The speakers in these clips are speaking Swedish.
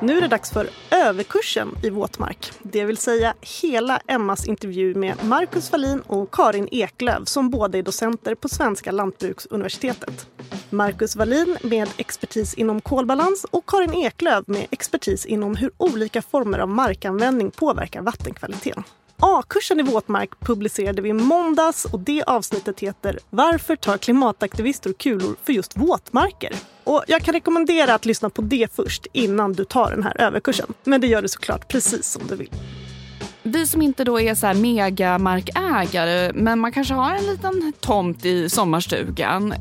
Nu är det dags för överkursen i våtmark. Det vill säga hela Emmas intervju med Marcus Wallin och Karin Eklöf som båda är docenter på Svenska Lantbruksuniversitetet. Marcus Wallin med expertis inom kolbalans och Karin Eklöf med expertis inom hur olika former av markanvändning påverkar vattenkvaliteten. A-kursen i våtmark publicerade vi måndags och det avsnittet heter Varför tar klimataktivister och kulor för just våtmarker? Och jag kan rekommendera att lyssna på det först innan du tar den här överkursen. Men det gör du såklart precis som du vill. Vi som inte då är så här megamarkägare, men man kanske har en liten tomt i sommarstugan.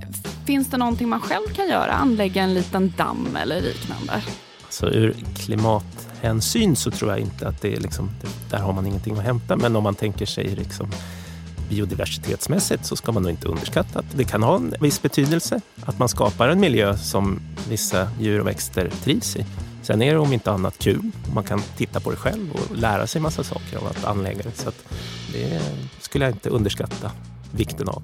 Finns det någonting man själv kan göra? Anlägga en liten damm eller liknande? Så ur klimathänsyn så tror jag inte att det är liksom, där har man ingenting att hämta. Men om man tänker sig liksom biodiversitetsmässigt så ska man nog inte underskatta att det kan ha en viss betydelse. Att man skapar en miljö som vissa djur och växter trivs i. Sen är det om inte annat kul. Man kan titta på det själv och lära sig massa saker av att anlägga det. Så att det skulle jag inte underskatta vikten av.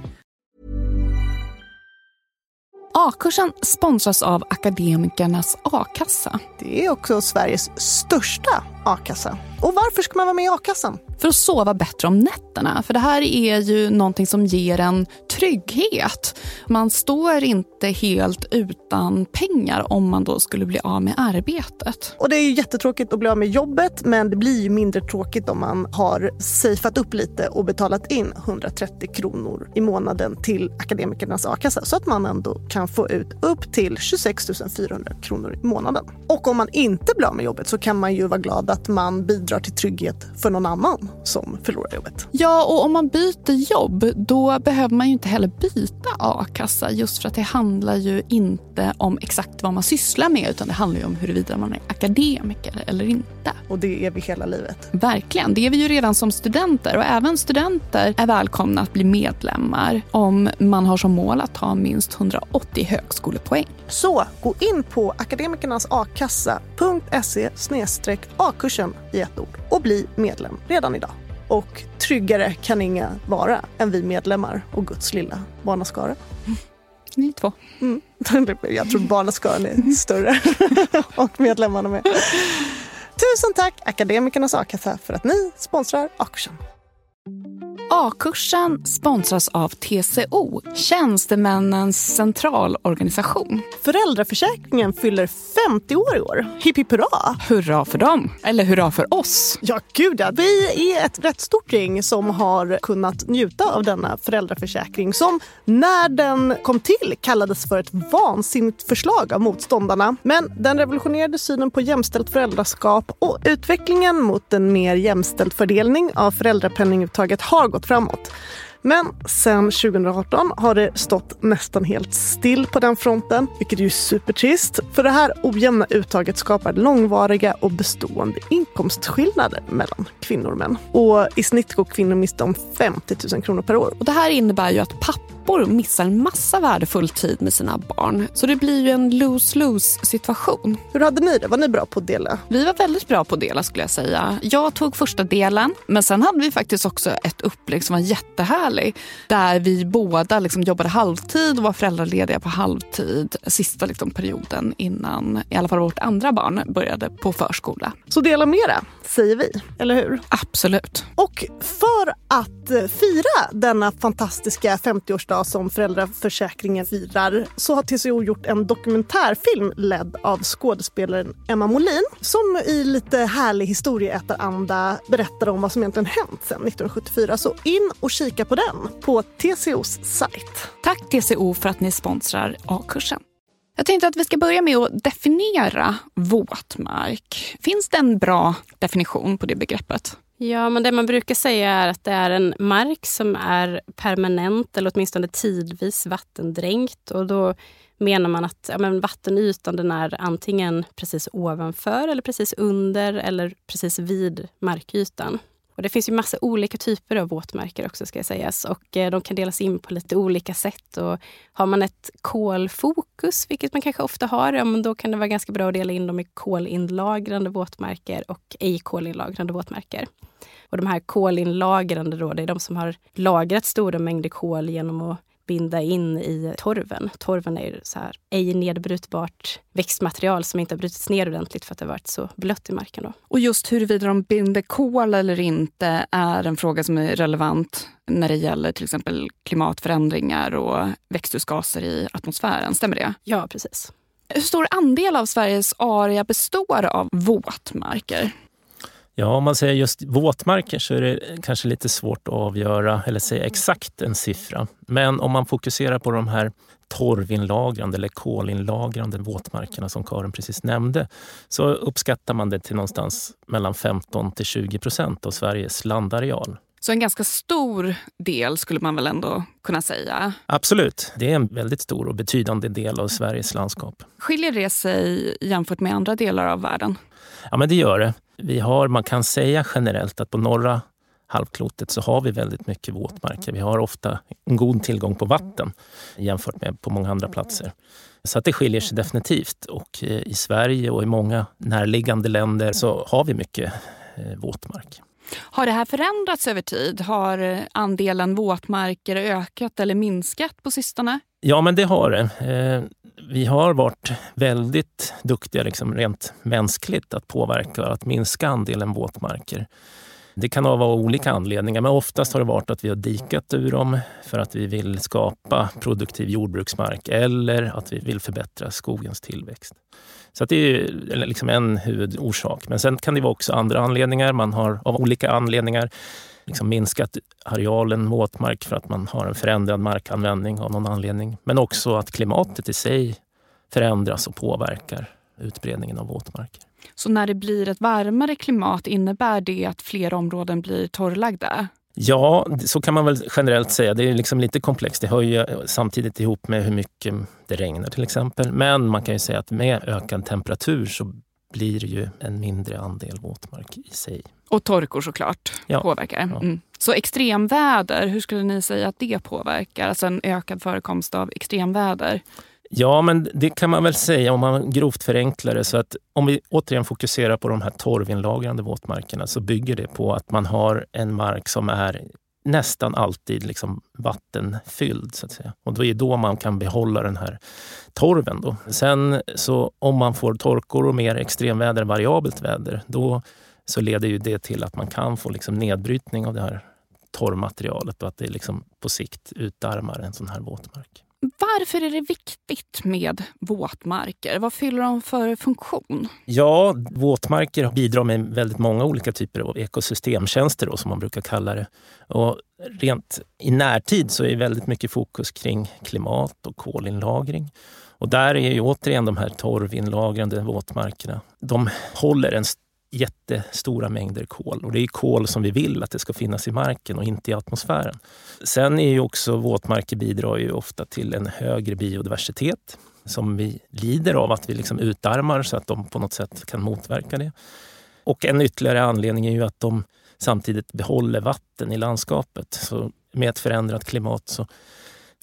A-kursen sponsras av Akademikernas A-kassa. Det är också Sveriges största A-kassa. Och varför ska man vara med i A-kassan? För att sova bättre om nätterna. För det här är ju någonting som ger en trygghet. Man står inte helt utan pengar om man då skulle bli av med arbetet. Och det är ju jättetråkigt att bli av med jobbet. Men det blir ju mindre tråkigt om man har safeat upp lite och betalat in 130 kronor i månaden till Akademikernas A-kassa. Så att man ändå kan få ut upp till 26 400 kronor i månaden. Och om man inte blir av med jobbet så kan man ju vara glad att man bidrar till trygghet för någon annan som förlorar jobbet. Ja, och om man byter jobb då behöver man ju inte heller byta A-kassa, just för att det handlar ju inte om exakt vad man sysslar med, utan det handlar ju om huruvida man är akademiker eller inte. Och det är vi hela livet. Verkligen, det är vi ju redan som studenter, och även studenter är välkomna att bli medlemmar om man har som mål att ha minst 180 högskolepoäng. Så gå in på akademikernasakassa.se/a-kursen i ett ord och bli medlem redan idag. Och tryggare kan inga vara än vi medlemmar och Guds lilla barnaskara. Ni två. Mm. Jag tror barnaskaran är större och medlemmarna med. Tusen tack Akademikernas A-kassa för att ni sponsrar A-kursen. A-kursen sponsras av TCO, tjänstemännens centralorganisation. Föräldraförsäkringen fyller 50 år i år. Hipp hipp hurra! Hurra för dem, eller hurra för oss. Ja gud, vi är ett rätt stort gäng som har kunnat njuta av denna föräldraförsäkring som när den kom till kallades för ett vansinnigt förslag av motståndarna. Men den revolutionerade synen på jämställt föräldraskap och utvecklingen mot en mer jämställd fördelning av föräldrapenninguttaget har gått framåt. Men sen 2018 har det stått nästan helt still på den fronten, vilket är ju supertrist. För det här ojämna uttaget skapar långvariga och bestående inkomstskillnader mellan kvinnor och män. Och i snitt går kvinnor miste om 50 000 kronor per år. Och det här innebär ju att pappa pappor missar en massa värdefull tid med sina barn. Så det blir ju en lose-lose situation. Hur hade ni det? Var ni bra på att dela? Vi var väldigt bra på att dela, skulle jag säga. Jag tog första delen, men sen hade vi faktiskt också ett upplägg som var jättehärlig. Där vi båda liksom jobbade halvtid och var föräldralediga på halvtid. Sista liksom perioden innan i alla fall vårt andra barn började på förskola. Så dela mera, säger vi, eller hur? Absolut. Och för att fira denna fantastiska 50-årsdag som föräldraförsäkringen firar så har TCO gjort en dokumentärfilm ledd av skådespelaren Emma Molin som i lite härlig historieätaranda berättar om vad som egentligen hänt sedan 1974. Så in och kika på den på TCOs sajt. Tack TCO för att ni sponsrar A-kursen. Jag tänkte att vi ska börja med att definiera våtmark. Finns det en bra definition på det begreppet? Ja, men det man brukar säga är att det är en mark som är permanent eller åtminstone tidvis vattendränkt. Och då menar man att vattenytan den är antingen precis ovanför eller precis under eller precis vid markytan. Och det finns ju massa olika typer av våtmarker också, ska jag sägas. Och de kan delas in på lite olika sätt. Och har man ett kolfokus, vilket man kanske ofta har, ja, men då kan det vara ganska bra att dela in dem i kolinlagrande våtmarker och ej-kolinlagrande våtmarker. Och de här kolinlagrande då, det är de som har lagrat stora mängder kol genom att binda in i torven. Torven är ju så här ej nedbrytbart växtmaterial som inte har brutits ner ordentligt för att det har varit så blött i marken då. Och just huruvida de binder kol eller inte är en fråga som är relevant när det gäller till exempel klimatförändringar och växthusgaser i atmosfären, stämmer det? Ja, precis. Hur stor andel av Sveriges area består av våtmarker? Ja, om man säger just våtmarker så är det kanske lite svårt att avgöra eller säga exakt en siffra. Men om man fokuserar på de här torvinlagrande eller kolinlagrande våtmarkerna som Karin precis nämnde så uppskattar man det till någonstans mellan 15-20% av Sveriges landareal. Så en ganska stor del skulle man väl ändå kunna säga? Absolut, det är en väldigt stor och betydande del av Sveriges landskap. Skiljer det sig jämfört med andra delar av världen? Ja, men det gör det. Man kan säga generellt att på norra halvklotet så har vi väldigt mycket våtmarker. Vi har ofta en god tillgång på vatten jämfört med på många andra platser. Så att det skiljer sig definitivt. Och i Sverige och i många närliggande länder så har vi mycket våtmark. Har det här förändrats över tid? Har andelen våtmarker ökat eller minskat på sistone? Ja, men det har det. Vi har varit väldigt duktiga liksom rent mänskligt att påverka och att minska andelen våtmarker. Det kan vara olika anledningar, men oftast har det varit att vi har dikat ur dem för att vi vill skapa produktiv jordbruksmark eller att vi vill förbättra skogens tillväxt. Så att det är liksom en huvudorsak. Men sen kan det vara också andra anledningar. Man har av olika anledningar liksom minskat arealen våtmark för att man har en förändrad markanvändning av någon anledning. Men också att klimatet i sig förändras och påverkar utbredningen av våtmarker. Så när det blir ett varmare klimat innebär det att fler områden blir torrlagda? Ja, så kan man väl generellt säga. Det är liksom lite komplext. Det höjer samtidigt ihop med hur mycket det regnar till exempel. Men man kan ju säga att med ökad temperatur så blir det ju en mindre andel våtmark i sig. Och torkor såklart påverkar. Ja. Mm. Så extremväder, hur skulle ni säga att det påverkar? Alltså en ökad förekomst av extremväder? Ja, men det kan man väl säga om man grovt förenklar det. Så att om vi återigen fokuserar på de här torvinlagrande våtmarkerna så bygger det på att man har en mark som är nästan alltid liksom vattenfylld så att säga. Och då är då man kan behålla den här torven då. Sen så om man får torkor och mer extremväder, variabelt väder, då så leder ju det till att man kan få liksom nedbrytning av det här torrmaterialet och att det liksom på sikt utarmar en sån här våtmark. Varför är det viktigt med våtmarker? Vad fyller de för funktion? Ja, våtmarker bidrar med väldigt många olika typer av ekosystemtjänster då, som man brukar kalla det. Och rent i närtid så är väldigt mycket fokus kring klimat och kolinlagring. Och där är ju återigen de här torvinlagrande våtmarkerna. De håller en jättestora mängder kol. Och det är kol som vi vill att det ska finnas i marken och inte i atmosfären. Sen är ju också våtmarker bidrar ju ofta till en högre biodiversitet som vi lider av att vi liksom utarmar så att de på något sätt kan motverka det. Och en ytterligare anledning är ju att de samtidigt behåller vatten i landskapet. Så med ett förändrat klimat så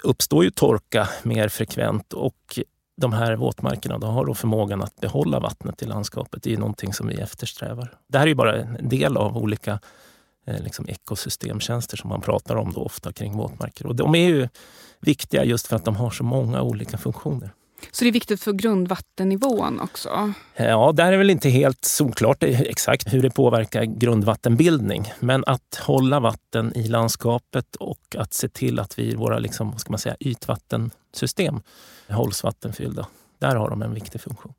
uppstår ju torka mer frekvent, och de här våtmarkerna, de har då förmågan att behålla vattnet i landskapet. Det är ju någonting som vi eftersträvar. Det här är ju bara en del av olika ekosystemtjänster som man pratar om då ofta kring våtmarker. Och de är ju viktiga just för att de har så många olika funktioner. Så det är viktigt för grundvattennivån också? Ja, där är väl inte helt solklart exakt hur det påverkar grundvattenbildning. Men att hålla vatten i landskapet och att se till att vi i våra ytvattensystem hålls vattenfyllda. Där har de en viktig funktion.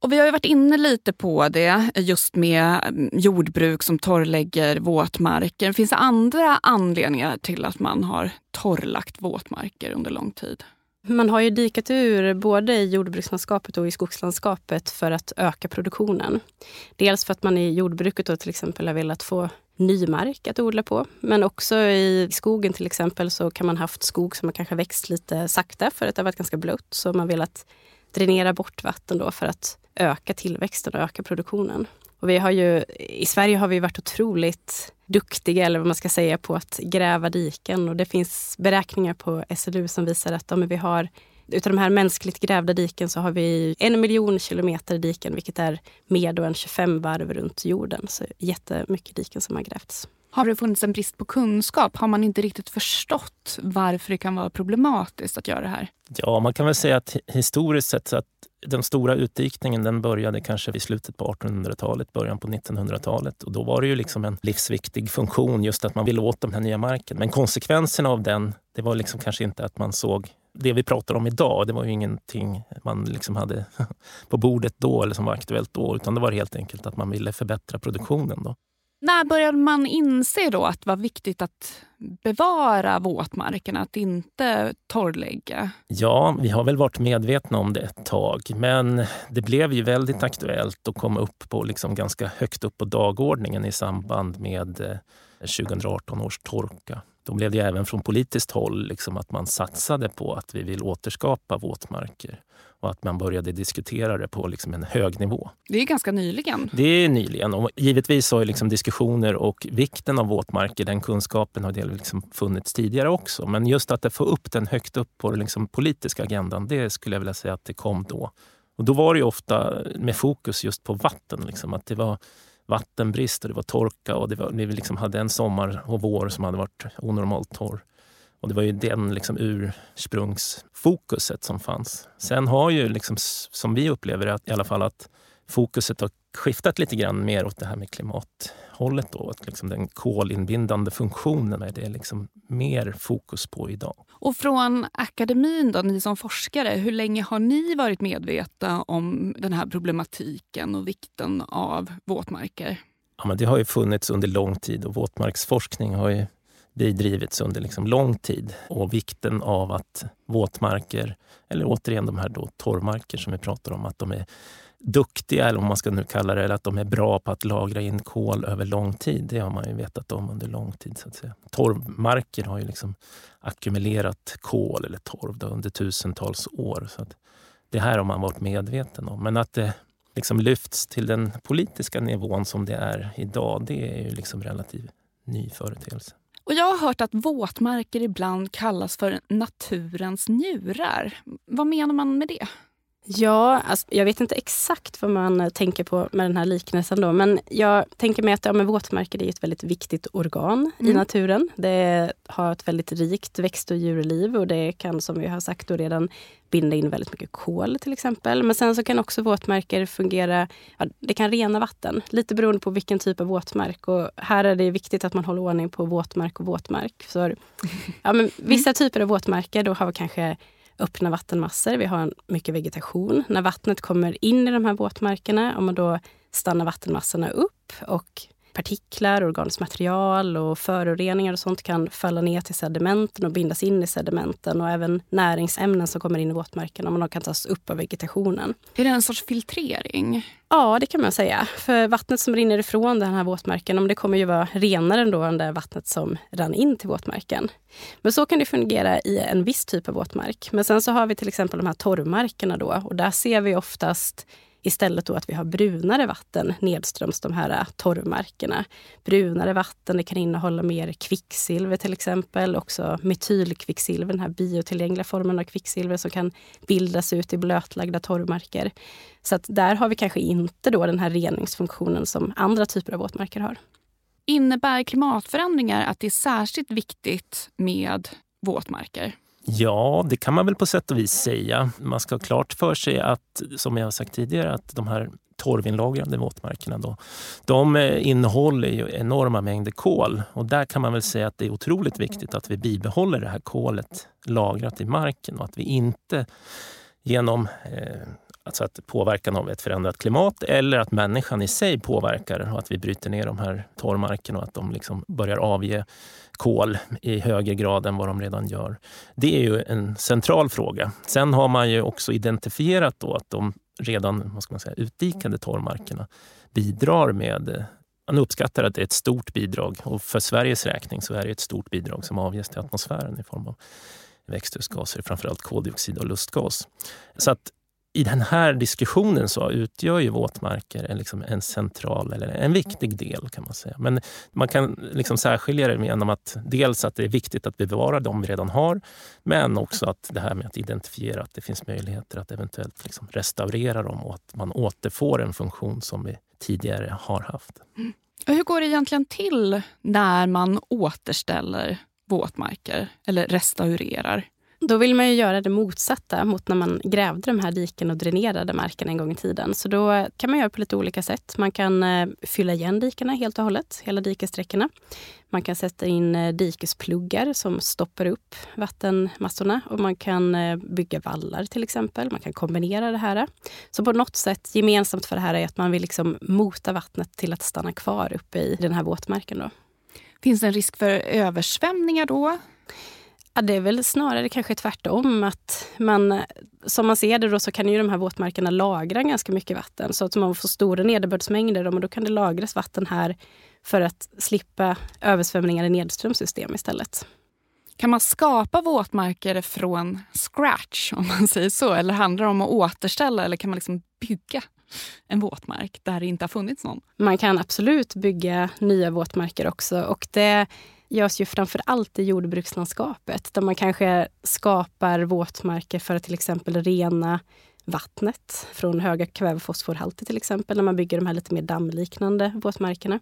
Och vi har ju varit inne lite på det just med jordbruk som torrlägger våtmarker. Finns det andra anledningar till att man har torrlagt våtmarker under lång tid? Man har ju dikat ur både i jordbrukslandskapet och i skogslandskapet för att öka produktionen. Dels för att man i jordbruket då till exempel har velat få ny mark att odla på. Men också i skogen till exempel så kan man haft skog som har kanske växt lite sakta för att det har varit ganska blött. Så man velat dränera bort vatten då för att öka tillväxten och öka produktionen. Och vi har ju, i Sverige har vi varit otroligt duktiga, eller vad man ska säga, på att gräva diken. Och det finns beräkningar på SLU som visar att vi har, utav de här mänskligt grävda diken så har vi 1 miljon kilometer diken, vilket är mer då än 25 varv runt jorden. Så jättemycket diken som har grävts. Har det funnits en brist på kunskap? Har man inte riktigt förstått varför det kan vara problematiskt att göra det här? Ja, man kan väl säga att historiskt sett så att den stora utdikningen, den började kanske vid slutet på 1800-talet, början på 1900-talet. Och då var det ju en livsviktig funktion just att man ville åt den här nya marken. Men konsekvenserna av den, det var kanske inte att man såg det vi pratar om idag. Det var ju ingenting man hade på bordet då eller som var aktuellt då, utan det var helt enkelt att man ville förbättra produktionen då. När började man inse då att det var viktigt att bevara våtmarkerna, att inte torrlägga? Ja, vi har väl varit medvetna om det ett tag, men det blev ju väldigt aktuellt och kom upp på ganska högt upp på dagordningen i samband med 2018 års torka. Då blev det även från politiskt håll att man satsade på att vi vill återskapa våtmarker. Och att man började diskutera det på en hög nivå. Det är ganska nyligen. Det är nyligen. Och givetvis har ju diskussioner och vikten av våtmarker, den kunskapen har funnits tidigare också. Men just att det får upp den högt upp på den politiska agendan, det skulle jag vilja säga att det kom då. Och då var det ju ofta med fokus just på vatten. Att det var vattenbrist och det var torka och vi hade en sommar och vår som hade varit onormalt torr. Och det var ju den ursprungsfokuset som fanns. Sen har ju som vi upplever att, i alla fall att fokuset har skiftat lite grann mer åt det här med klimathållet då. Att den kolinbindande funktionen är det mer fokus på idag. Och från akademin då, ni som forskare, hur länge har ni varit medvetna om den här problematiken och vikten av våtmarker? Ja, men det har ju funnits under lång tid och våtmarksforskning har ju drivits under lång tid, och vikten av att våtmarker, eller återigen de här då torrmarker som vi pratar om, att de är duktiga, eller om man ska nu kalla det, eller att de är bra på att lagra in kol över lång tid, det har man ju vetat om under lång tid så att säga. Torvmarker har ju ackumulerat kol eller torv då, under tusentals år, så att det här har man varit medveten om, men att det lyfts till den politiska nivån som det är idag, det är ju relativt ny företeelse. Och jag har hört att våtmarker ibland kallas för naturens njurar. Vad menar man med det? Ja, jag vet inte exakt vad man tänker på med den här liknelsen då, men jag tänker mig att våtmarker är ett väldigt viktigt organ i naturen. Det har ett väldigt rikt växt- och djurliv, och det kan, som vi har sagt och redan, binda in väldigt mycket kol till exempel. Men sen så kan också våtmarker fungera, det kan rena vatten, lite beroende på vilken typ av våtmark. Och här är det viktigt att man håller ordning på våtmark och våtmark. Så, vissa typer av våtmarker då har vi kanske öppna vattenmassor, vi har mycket vegetation. När vattnet kommer in i de här våtmarkerna, om man då stannar vattenmassorna upp, och partiklar, organiskt material och föroreningar och sånt kan falla ner till sedimenten och bindas in i sedimenten, och även näringsämnen som kommer in i våtmarkerna, om de kan tas upp av vegetationen. Är det en sorts filtrering? Ja, det kan man säga. För vattnet som rinner ifrån den här våtmarken, om det kommer ju vara renare ändå än det vattnet som rann in till våtmarken. Men så kan det fungera i en viss typ av våtmark. Men sen så har vi till exempel de här torvmarkerna då, och där ser vi oftast Istället då att vi har brunare vatten nedströms de här torvmarkerna. Brunare vatten, det kan innehålla mer kvicksilver till exempel. Också metylkvicksilver, den här biotillgängliga formen av kvicksilver som kan bildas ut i blötlagda torvmarker. Så att där har vi kanske inte då den här reningsfunktionen som andra typer av våtmarker har. Innebär klimatförändringar att det är särskilt viktigt med våtmarker? Ja, det kan man väl på sätt och vis säga. Man ska ha klart för sig att, som jag har sagt tidigare, att de här torvinlagrande våtmarkerna då, de innehåller ju enorma mängder kol. Och där kan man väl säga att det är otroligt viktigt att vi bibehåller det här kolet lagrat i marken och att vi inte genom alltså att påverkan av ett förändrat klimat eller att människan i sig påverkar och att vi bryter ner de här torvmarkerna och att de liksom börjar avge kol i högre grad än vad de redan gör. Det är ju en central fråga. Sen har man ju också identifierat då att de redan, vad ska man säga, utdikade torvmarkerna bidrar med, man uppskattar att det är ett stort bidrag och för Sveriges räkning så är det ett stort bidrag som avges till atmosfären i form av växthusgaser, framförallt koldioxid och lustgas. Så att i den här diskussionen så utgör ju våtmarker en central eller en viktig del kan man säga. Men man kan liksom särskilja det genom att dels att det är viktigt att bevara de vi redan har, men också att det här med att identifiera att det finns möjligheter att eventuellt liksom restaurera dem och att man återfår en funktion som vi tidigare har haft. Mm. Och hur går det egentligen till när man återställer våtmarker eller restaurerar? Då vill man ju göra det motsatta mot när man grävde de här diken och dränerade marken en gång i tiden. Så då kan man göra på lite olika sätt. Man kan fylla igen dikerna helt och hållet, hela dikesträckorna. Man kan sätta in dikespluggar som stoppar upp vattenmassorna och man kan bygga vallar till exempel. Man kan kombinera det här. Så på något sätt gemensamt för det här är att man vill liksom mota vattnet till att stanna kvar uppe i den här våtmarken då. Finns det en risk för översvämningar då? Ja, det är väl snarare kanske tvärtom att man, som man ser det då så kan ju de här våtmarkerna lagra ganska mycket vatten så att man får stora nederbördsmängder och då kan det lagras vatten här för att slippa översvämningar i nedströmssystem istället. Kan man skapa våtmarker från scratch om man säger så eller handlar det om att återställa eller kan man liksom bygga en våtmark där det inte har funnits någon? Man kan absolut bygga nya våtmarker också och det görs ju framförallt i jordbrukslandskapet där man kanske skapar våtmarker för att till exempel rena vattnet från höga kvävefosforhalter till exempel när man bygger de här lite mer dammliknande våtmarkerna.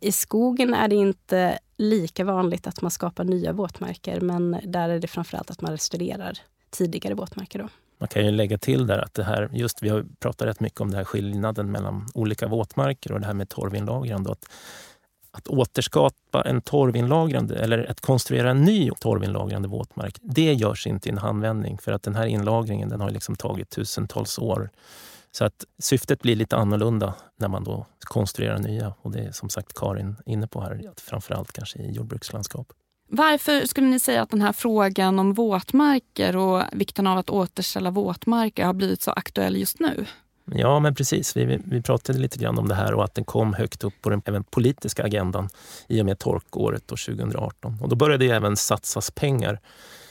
I skogen är det inte lika vanligt att man skapar nya våtmarker men där är det framförallt att man restaurerar tidigare våtmarker då. Man kan ju lägga till där att det här, just vi har pratat rätt mycket om den här skillnaden mellan olika våtmarker och det här med torvinlagrande och att återskapa en torvinlagrande eller att konstruera en ny torvinlagrande våtmark, det görs inte i en handvändning för att den här inlagringen den har liksom tagit tusentals år. Så att syftet blir lite annorlunda när man då konstruerar nya och det är som sagt Karin inne på här, att framförallt kanske i jordbrukslandskap. Varför skulle ni säga att den här frågan om våtmarker och vikten av att återställa våtmarker har blivit så aktuell just nu? Ja, men precis. Vi pratade lite grann om det här och att den kom högt upp på den även politiska agendan i och med torkåret 2018. Och då började ju även satsas pengar,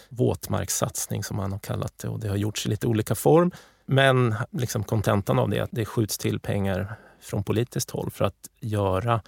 våtmarkssatsning som man har kallat det. Och det har gjorts i lite olika form. Men liksom kontentan av det är att det skjuts till pengar från politiskt håll för att göra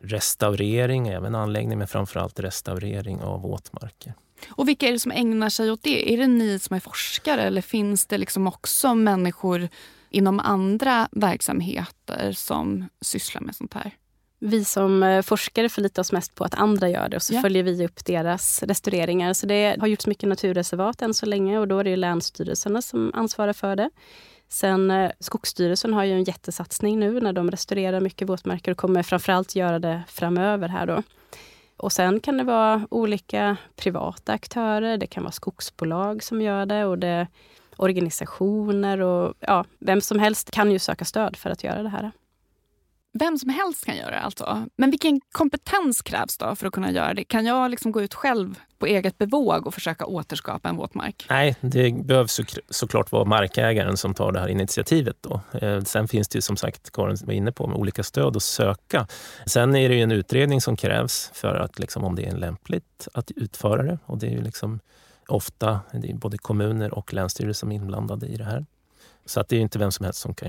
restaurering, även anläggning, men framförallt restaurering av våtmarker. Och vilka är det som ägnar sig åt det? Är det ni som är forskare eller finns det liksom också människor inom andra verksamheter som sysslar med sånt här? Vi som forskare förlitar oss mest på att andra gör det och så följer vi upp deras restaureringar. Så det har gjorts mycket naturreservat än så länge och då är det ju länsstyrelserna som ansvarar för det. Sen Skogsstyrelsen har ju en jättesatsning nu när de restaurerar mycket våtmarker och kommer framförallt göra det framöver här då. Och sen kan det vara olika privata aktörer, det kan vara skogsbolag som gör det och det organisationer och ja, vem som helst kan ju söka stöd för att göra det här. Vem som helst kan göra det alltså. Men vilken kompetens krävs då för att kunna göra det? Kan jag liksom gå ut själv på eget bevåg och försöka återskapa en våtmark? Nej, det behövs såklart vara markägaren som tar det här initiativet då. Sen finns det ju som sagt, Karin var inne på, med olika stöd att söka. Sen är det ju en utredning som krävs för att liksom, om det är lämpligt att utföra det. Och det är ju liksom ofta det är både kommuner och länsstyrelser som är inblandade i det här. Så att det är ju inte vem som helst som kan.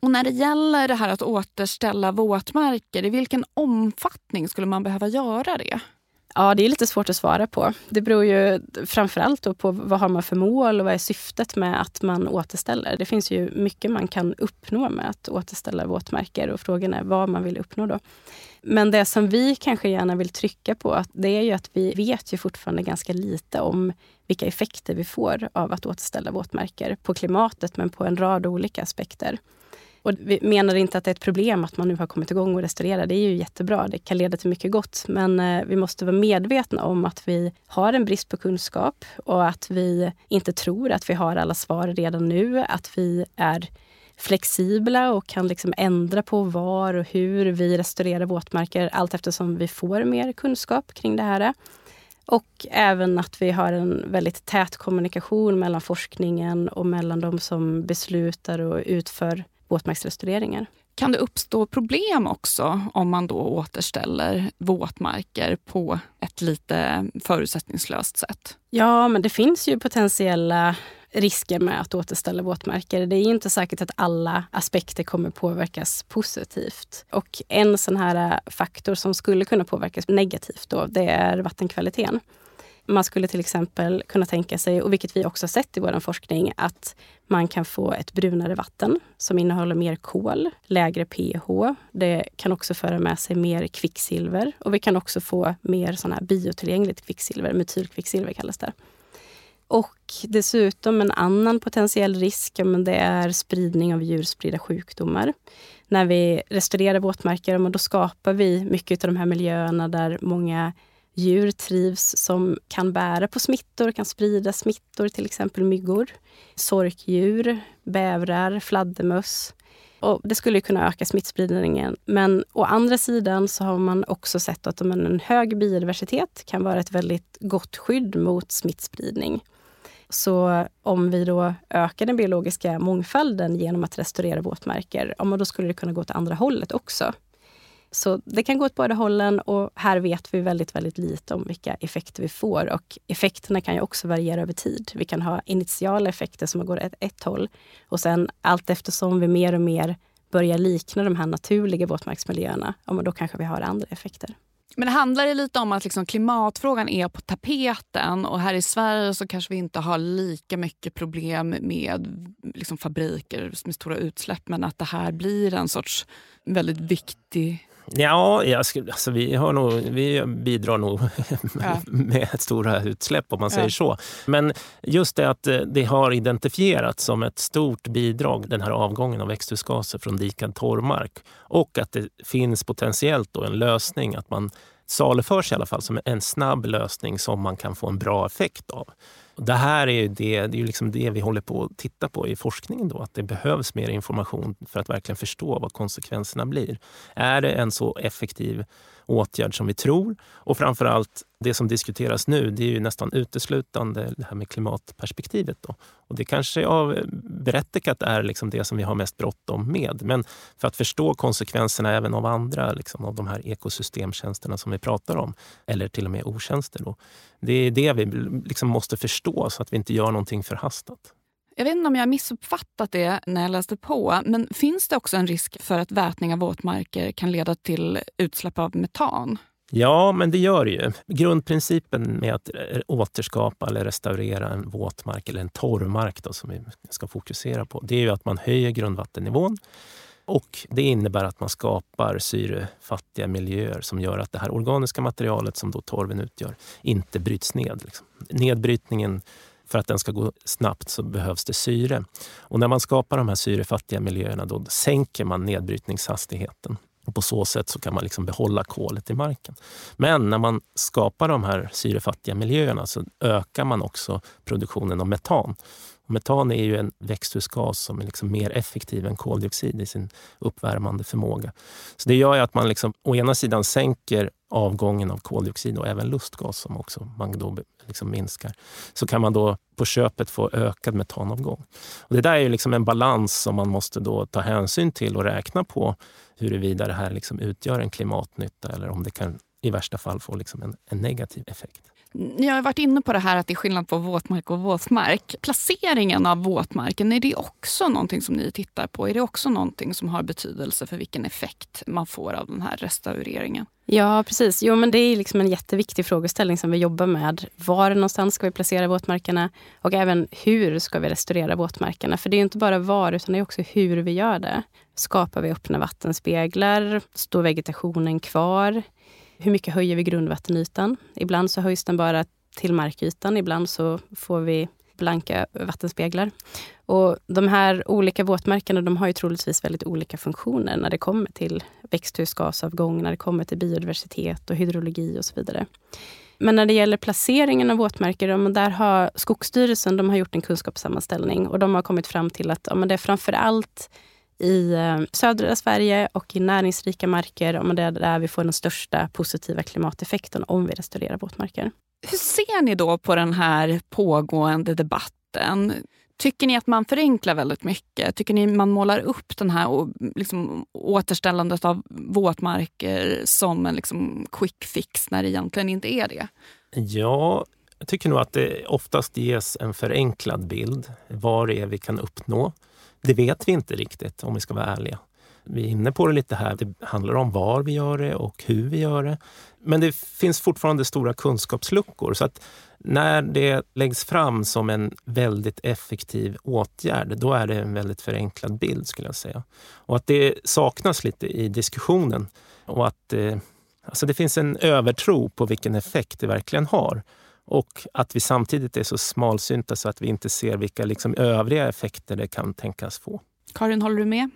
Och när det gäller det här att återställa våtmarker, i vilken omfattning skulle man behöva göra det? Ja, det är lite svårt att svara på. Det beror ju framförallt då på vad har man för mål och vad är syftet med att man återställer. Det finns ju mycket man kan uppnå med att återställa våtmarker och frågan är vad man vill uppnå då. Men det som vi kanske gärna vill trycka på, det är ju att vi vet ju fortfarande ganska lite om vilka effekter vi får av att återställa våtmarker på klimatet men på en rad olika aspekter. Och vi menar inte att det är ett problem att man nu har kommit igång och restaurerar. Det är ju jättebra, det kan leda till mycket gott. Men vi måste vara medvetna om att vi har en brist på kunskap och att vi inte tror att vi har alla svar redan nu. Att vi är flexibla och kan liksom ändra på var och hur vi restaurerar våtmarker allt eftersom vi får mer kunskap kring det här. Och även att vi har en väldigt tät kommunikation mellan forskningen och mellan de som beslutar och utför våtmarksrestaureringar. Kan det uppstå problem också om man då återställer våtmarker på ett lite förutsättningslöst sätt? Ja, men det finns ju potentiella risker med att återställa våtmarker. Det är ju inte säkert att alla aspekter kommer påverkas positivt. Och en sån här faktor som skulle kunna påverkas negativt då, det är vattenkvaliteten. Man skulle till exempel kunna tänka sig, och vilket vi också har sett i vår forskning, att man kan få ett brunare vatten som innehåller mer kol, lägre pH. Det kan också föra med sig mer kvicksilver och vi kan också få mer sådana här biotillgängligt kvicksilver, metylkvicksilver kallas det. Och dessutom en annan potentiell risk, men det är spridning av djurspridda sjukdomar. När vi restaurerar våtmarker, då skapar vi mycket av de här miljöerna där många djur trivs som kan bära på smittor, kan sprida smittor, till exempel myggor, sorkdjur, bävrar, fladdermöss. Och det skulle kunna öka smittspridningen. Men å andra sidan så har man också sett att en hög biodiversitet kan vara ett väldigt gott skydd mot smittspridning. Så om vi då ökar den biologiska mångfalden genom att restaurera våtmarker, då skulle det kunna gå åt andra hållet också. Så det kan gå åt båda hållen och här vet vi väldigt, väldigt lite om vilka effekter vi får. Och effekterna kan ju också variera över tid. Vi kan ha initiala effekter som går åt ett håll. Och sen allt eftersom vi mer och mer börjar likna de här naturliga våtmarksmiljöerna, då kanske vi har andra effekter. Men det handlar ju lite om att liksom klimatfrågan är på tapeten och här i Sverige så kanske vi inte har lika mycket problem med liksom fabriker med stora utsläpp, men att det här blir en sorts väldigt viktig... Ja, vi bidrar nog med stora utsläpp om man säger så. Men just det att det har identifierats som ett stort bidrag, den här avgången av växthusgaser från dikad torrmark. Och att det finns potentiellt då en lösning, att man saluförs i alla fall som en snabb lösning som man kan få en bra effekt av. Det här är ju det är liksom det vi håller på att titta på i forskningen då, att det behövs mer information för att verkligen förstå vad konsekvenserna blir. Är det en så effektiv åtgärd som vi tror. Och framförallt det som diskuteras nu, det är ju nästan uteslutande det här med klimatperspektivet då. Och det kanske av berättigat är liksom det som vi har mest bråttom med. Men för att förstå konsekvenserna även av andra, liksom av de här ekosystemtjänsterna som vi pratar om, eller till och med otjänster då. Det är det vi liksom måste förstå så att vi inte gör någonting förhastat. Jag vet inte om jag missuppfattat det när jag läste på, men finns det också en risk för att vätning av våtmarker kan leda till utsläpp av metan? Ja, men det gör det ju. Grundprincipen med att återskapa eller restaurera en våtmark eller en torrmark då, som vi ska fokusera på, det är ju att man höjer grundvattennivån. Och det innebär att man skapar syrefattiga miljöer som gör att det här organiska materialet som då torven utgör inte bryts ned. Liksom. Nedbrytningen, för att den ska gå snabbt så behövs det syre. Och när man skapar de här syrefattiga miljöerna då sänker man nedbrytningshastigheten. Och på så sätt så kan man liksom behålla kolet i marken. Men när man skapar de här syrefattiga miljöerna så ökar man också produktionen av metan. Och metan är ju en växthusgas som är liksom mer effektiv än koldioxid i sin uppvärmande förmåga. Så det gör ju att man liksom, å ena sidan sänker avgången av koldioxid och även lustgas som också man då liksom minskar. Så kan man då på köpet få ökad metanavgång. Och det där är ju liksom en balans som man måste då ta hänsyn till och räkna på huruvida det här liksom utgör en klimatnytta eller om det kan i värsta fall få liksom en negativ effekt. Ni har varit inne på det här att det är skillnad på våtmark och våtmark. Placeringen av våtmarken, är det också någonting som ni tittar på? Är det också någonting som har betydelse för vilken effekt man får av den här restaureringen? Ja, precis. Jo, men det är liksom en jätteviktig frågeställning som vi jobbar med. Var någonstans ska vi placera våtmarkerna? Och även hur ska vi restaurera våtmarkerna? För det är ju inte bara var, utan det är också hur vi gör det. Skapar vi öppna vattenspeglar? Står vegetationen kvar? Hur mycket höjer vi grundvattenytan? Ibland så höjs den bara till markytan. Ibland så får vi blanka vattenspeglar. Och de här olika våtmarkerna, de har ju troligtvis väldigt olika funktioner när det kommer till växthusgasavgång, när det kommer till biodiversitet och hydrologi och så vidare. Men när det gäller placeringen av våtmarker, där har Skogsstyrelsen, de har gjort en kunskapssammanställning och de har kommit fram till att det är framförallt i södra Sverige och i näringsrika marker, om det är där vi får den största positiva klimateffekten om vi restaurerar våtmarker. Hur ser ni då på den här pågående debatten? Tycker ni att man förenklar väldigt mycket? Tycker ni man målar upp den här liksom återställandet av våtmarker som en liksom quick fix när det egentligen inte är det? Ja, jag tycker nog att det oftast ges en förenklad bild. Vad det är vi kan uppnå. Det vet vi inte riktigt om vi ska vara ärliga. Vi är inne på det lite här. Det handlar om var vi gör det och hur vi gör det. Men det finns fortfarande stora kunskapsluckor. Så att när det läggs fram som en väldigt effektiv åtgärd, då är det en väldigt förenklad bild skulle jag säga. Och att det saknas lite i diskussionen. Och att det finns en övertro på vilken effekt det verkligen har. Och att vi samtidigt är så smalsynta så att vi inte ser vilka liksom övriga effekter det kan tänkas få. Karin, håller du med?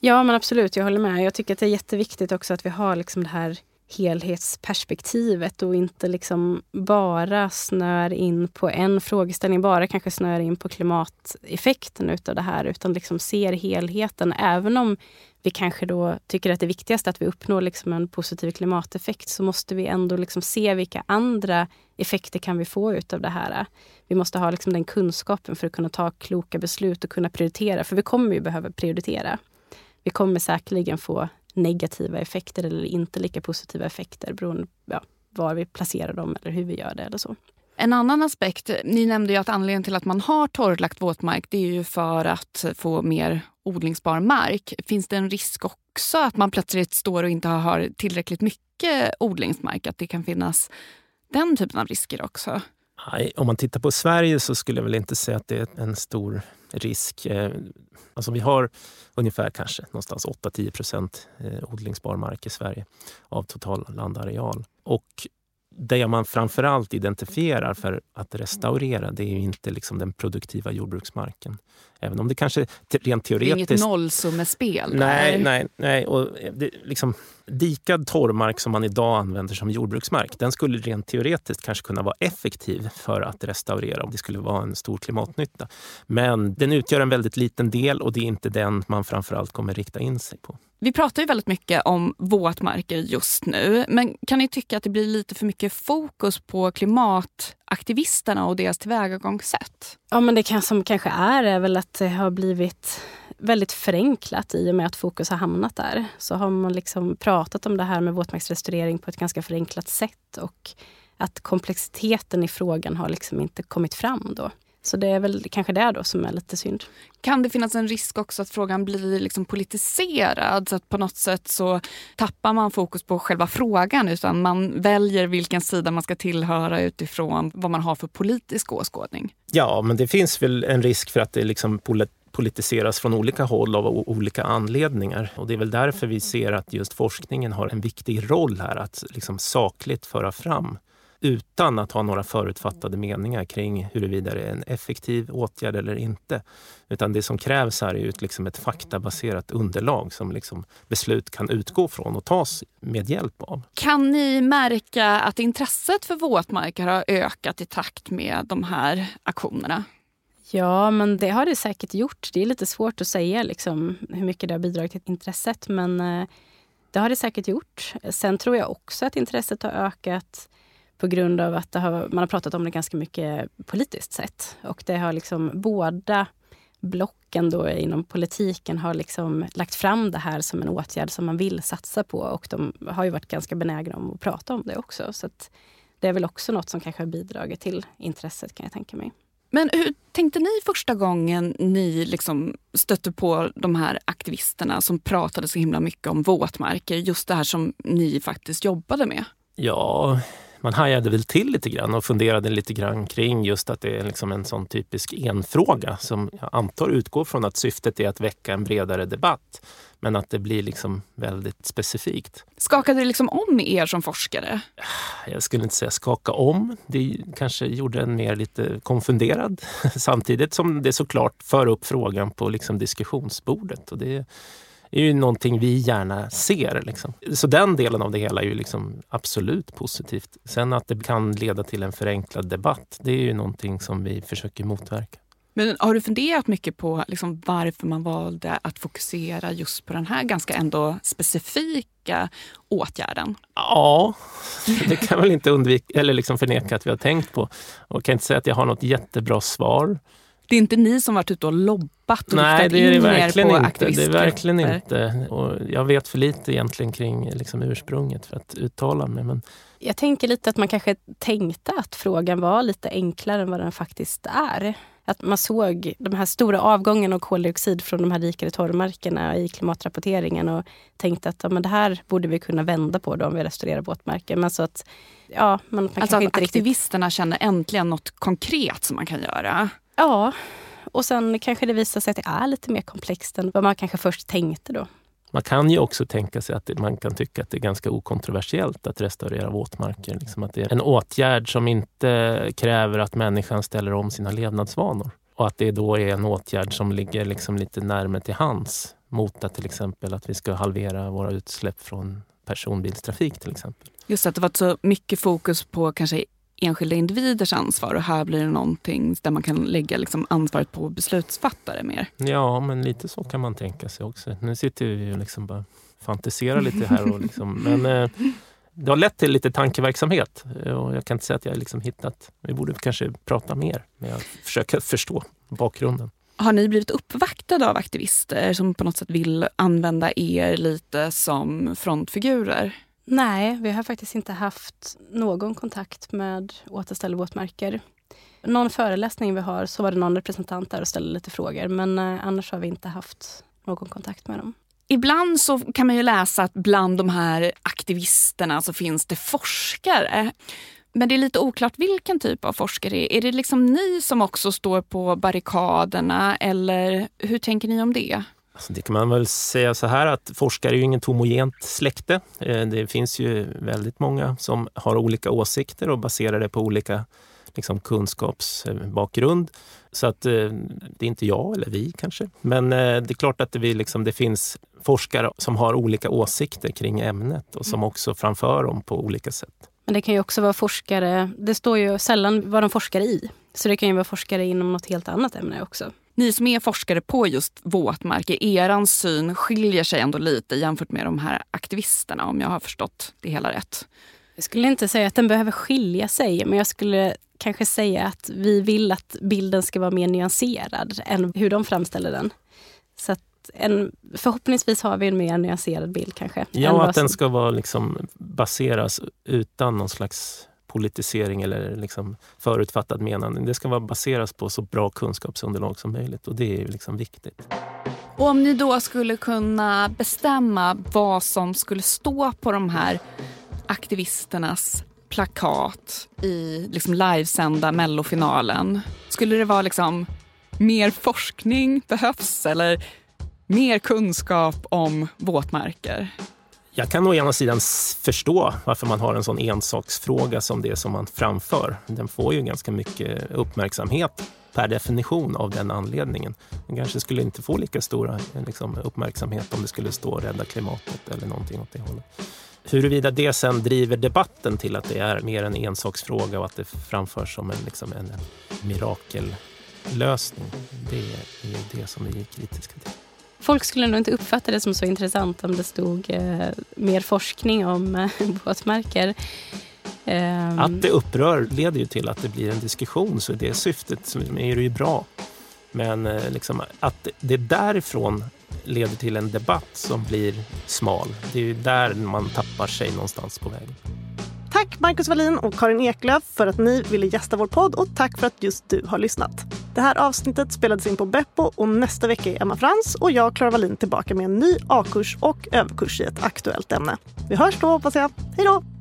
Ja, men absolut, jag håller med. Jag tycker att det är jätteviktigt också att vi har liksom det här helhetsperspektivet och inte liksom bara snör in på en frågeställning, bara kanske snör in på klimateffekten utav det här, utan liksom ser helheten. Även om vi kanske då tycker att det viktigaste är att vi uppnår liksom en positiv klimateffekt, så måste vi ändå liksom se vilka andra effekter kan vi få utav det här. Vi måste ha liksom den kunskapen för att kunna ta kloka beslut och kunna prioritera, för vi kommer ju behöva prioritera. Vi kommer säkerligen få negativa effekter eller inte lika positiva effekter beroende på var vi placerar dem eller hur vi gör det eller så. En annan aspekt, ni nämnde ju att anledningen till att man har torrlagt våtmark, det är ju för att få mer odlingsbar mark. Finns det en risk också att man plötsligt står och inte har tillräckligt mycket odlingsmark, att det kan finnas den typen av risker också? Nej, om man tittar på Sverige så skulle jag väl inte säga att det är en stor risk. Alltså vi har ungefär kanske någonstans 8-10% odlingsbar mark i Sverige av total landareal. Och det man framförallt identifierar för att restaurera, det är ju inte liksom den produktiva jordbruksmarken. Även om det kanske rent teoretiskt... Det är inget nollsummespel. Nej. Och det, liksom, dikad torrmark som man idag använder som jordbruksmark, den skulle rent teoretiskt kanske kunna vara effektiv för att restaurera om det skulle vara en stor klimatnytta. Men den utgör en väldigt liten del och det är inte den man framförallt kommer rikta in sig på. Vi pratar ju väldigt mycket om våtmarker just nu, men kan ni tycka att det blir lite för mycket fokus på klimataktivisterna och deras tillvägagångssätt? Ja, men det som kanske är väl att det har blivit väldigt förenklat i och med att fokus har hamnat där. Så har man liksom pratat om det här med våtmarksrestaurering på ett ganska förenklat sätt och att komplexiteten i frågan har liksom inte kommit fram då. Så det är väl kanske det då som är lite synd. Kan det finnas en risk också att frågan blir liksom politiserad, så att på något sätt så tappar man fokus på själva frågan utan man väljer vilken sida man ska tillhöra utifrån vad man har för politisk åskådning? Ja, men det finns väl en risk för att det liksom politiseras från olika håll av olika anledningar. Och det är väl därför vi ser att just forskningen har en viktig roll här att liksom sakligt föra fram, utan att ha några förutfattade meningar kring huruvida det är en effektiv åtgärd eller inte. Utan det som krävs här är ju liksom ett faktabaserat underlag som liksom beslut kan utgå från och tas med hjälp av. Kan ni märka att intresset för våtmarker har ökat i takt med de här aktionerna? Ja, men det har det säkert gjort. Det är lite svårt att säga liksom hur mycket det har bidragit till intresset, men det har det säkert gjort. Sen tror jag också att intresset har ökat på grund av att man har pratat om det ganska mycket politiskt sett. Och det har liksom båda blocken då inom politiken har liksom lagt fram det här som en åtgärd som man vill satsa på. Och de har ju varit ganska benägna om att prata om det också. Så att det är väl också något som kanske har bidragit till intresset, kan jag tänka mig. Men hur tänkte ni första gången ni liksom stötte på de här aktivisterna som pratade så himla mycket om våtmarker? Just det här som ni faktiskt jobbade med. Ja, man hajade väl till lite grann och funderade lite grann kring just att det är liksom en sån typisk enfråga som jag antar utgår från att syftet är att väcka en bredare debatt, men att det blir liksom väldigt specifikt. Skakade det liksom om er som forskare? Jag skulle inte säga skaka om. Det kanske gjorde en mer lite konfunderad, samtidigt som det såklart för upp frågan på liksom diskussionsbordet, och det är ju någonting vi gärna ser. Liksom. Så den delen av det hela är ju liksom absolut positivt. Sen att det kan leda till en förenklad debatt, det är ju någonting som vi försöker motverka. Men har du funderat mycket på liksom varför man valde att fokusera just på den här ganska ändå specifika åtgärden? Ja, det kan väl inte undvika eller liksom förneka att vi har tänkt på. Och kan inte säga att jag har något jättebra svar. Det är inte ni som varit ute och lobbat och riktat in er på aktivistgrupper? Det är verkligen inte. Och jag vet för lite egentligen kring liksom ursprunget för att uttala mig. Men jag tänker lite att man kanske tänkte att frågan var lite enklare än vad den faktiskt är. Att man såg de här stora avgångarna och koldioxid från de här rikare torrmarkerna i klimatrapporteringen och tänkte att ja, men det här borde vi kunna vända på då om vi restaurerar våtmarker. Men så att, ja, man alltså att inte aktivisterna känner äntligen något konkret som man kan göra. Ja, och sen kanske det visar sig att det är lite mer komplext än vad man kanske först tänkte då. Man kan ju också tänka sig att man kan tycka att det är ganska okontroversiellt att restaurera våtmarker. Liksom att det är en åtgärd som inte kräver att människan ställer om sina levnadsvanor. Och att det då är en åtgärd som ligger liksom lite närmare till hands mot att till exempel att vi ska halvera våra utsläpp från personbilstrafik till exempel. Just att det var så mycket fokus på kanske enskilda individers ansvar, och här blir det någonting där man kan lägga liksom ansvaret på beslutsfattare mer. Ja, men lite så kan man tänka sig också. Nu sitter vi ju liksom bara fantiserar lite här och liksom, men det har lett till lite tankeverksamhet och jag kan inte säga att jag liksom hittat, vi borde kanske prata mer med att försöka förstå bakgrunden. Har ni blivit uppvaktade av aktivister som på något sätt vill använda er lite som frontfigurer? Nej, vi har faktiskt inte haft någon kontakt med Återställ Våtmarker. Någon föreläsning vi har så var det någon representant där och ställde lite frågor, men annars har vi inte haft någon kontakt med dem. Ibland så kan man ju läsa att bland de här aktivisterna så finns det forskare. Men det är lite oklart vilken typ av forskare det är. Är det liksom ni som också står på barrikaderna eller hur tänker ni om det? Alltså det kan man väl säga så här att forskare är ju inget homogent släkte. Det finns ju väldigt många som har olika åsikter och baserar det på olika liksom, kunskapsbakgrund. Så att det är inte jag eller vi kanske. Men det är klart att det finns forskare som har olika åsikter kring ämnet och som också framför dem på olika sätt. Men det kan ju också vara forskare, det står ju sällan vad de forskar i. Så det kan ju vara forskare inom något helt annat ämne också. Ni som är forskare på just våtmarker, eran syn skiljer sig ändå lite jämfört med de här aktivisterna, om jag har förstått det hela rätt. Jag skulle inte säga att den behöver skilja sig, men jag skulle kanske säga att vi vill att bilden ska vara mer nyanserad än hur de framställer den. Så att förhoppningsvis har vi en mer nyanserad bild kanske. Ja, att den ska vara liksom, baseras utan någon slags politisering eller liksom förutfattad menande. Det ska vara baseras på så bra kunskapsunderlag som möjligt, och det är ju liksom viktigt. Och om ni då skulle kunna bestämma vad som skulle stå på de här aktivisternas plakat i liksom livesända mellofinalen, skulle det vara liksom mer forskning behövs eller mer kunskap om våtmarker? Jag kan å ena sidan förstå varför man har en sån ensaksfråga som det som man framför. Den får ju ganska mycket uppmärksamhet per definition av den anledningen. Den kanske skulle inte få lika stora liksom, uppmärksamhet om det skulle stå rädda klimatet eller någonting åt det hållet. Huruvida det sen driver debatten till att det är mer en ensaksfråga och att det framförs som en mirakellösning, det är ju det som vi är kritiska till. Folk skulle nog inte uppfatta det som så intressant om det stod mer forskning om våtmarker. Att det upprör leder ju till att det blir en diskussion, så det syftet så är det ju bra. Men liksom, att det därifrån leder till en debatt som blir smal, det är ju där man tappar sig någonstans på vägen. Tack Marcus Wallin och Karin Eklöf för att ni ville gästa vår podd, och tack för att just du har lyssnat. Det här avsnittet spelades in på Beppo, och nästa vecka är Emma Frans och jag, Klara Wallin, tillbaka med en ny A-kurs och överkurs i ett aktuellt ämne. Vi hörs då, hoppas jag. Hej då!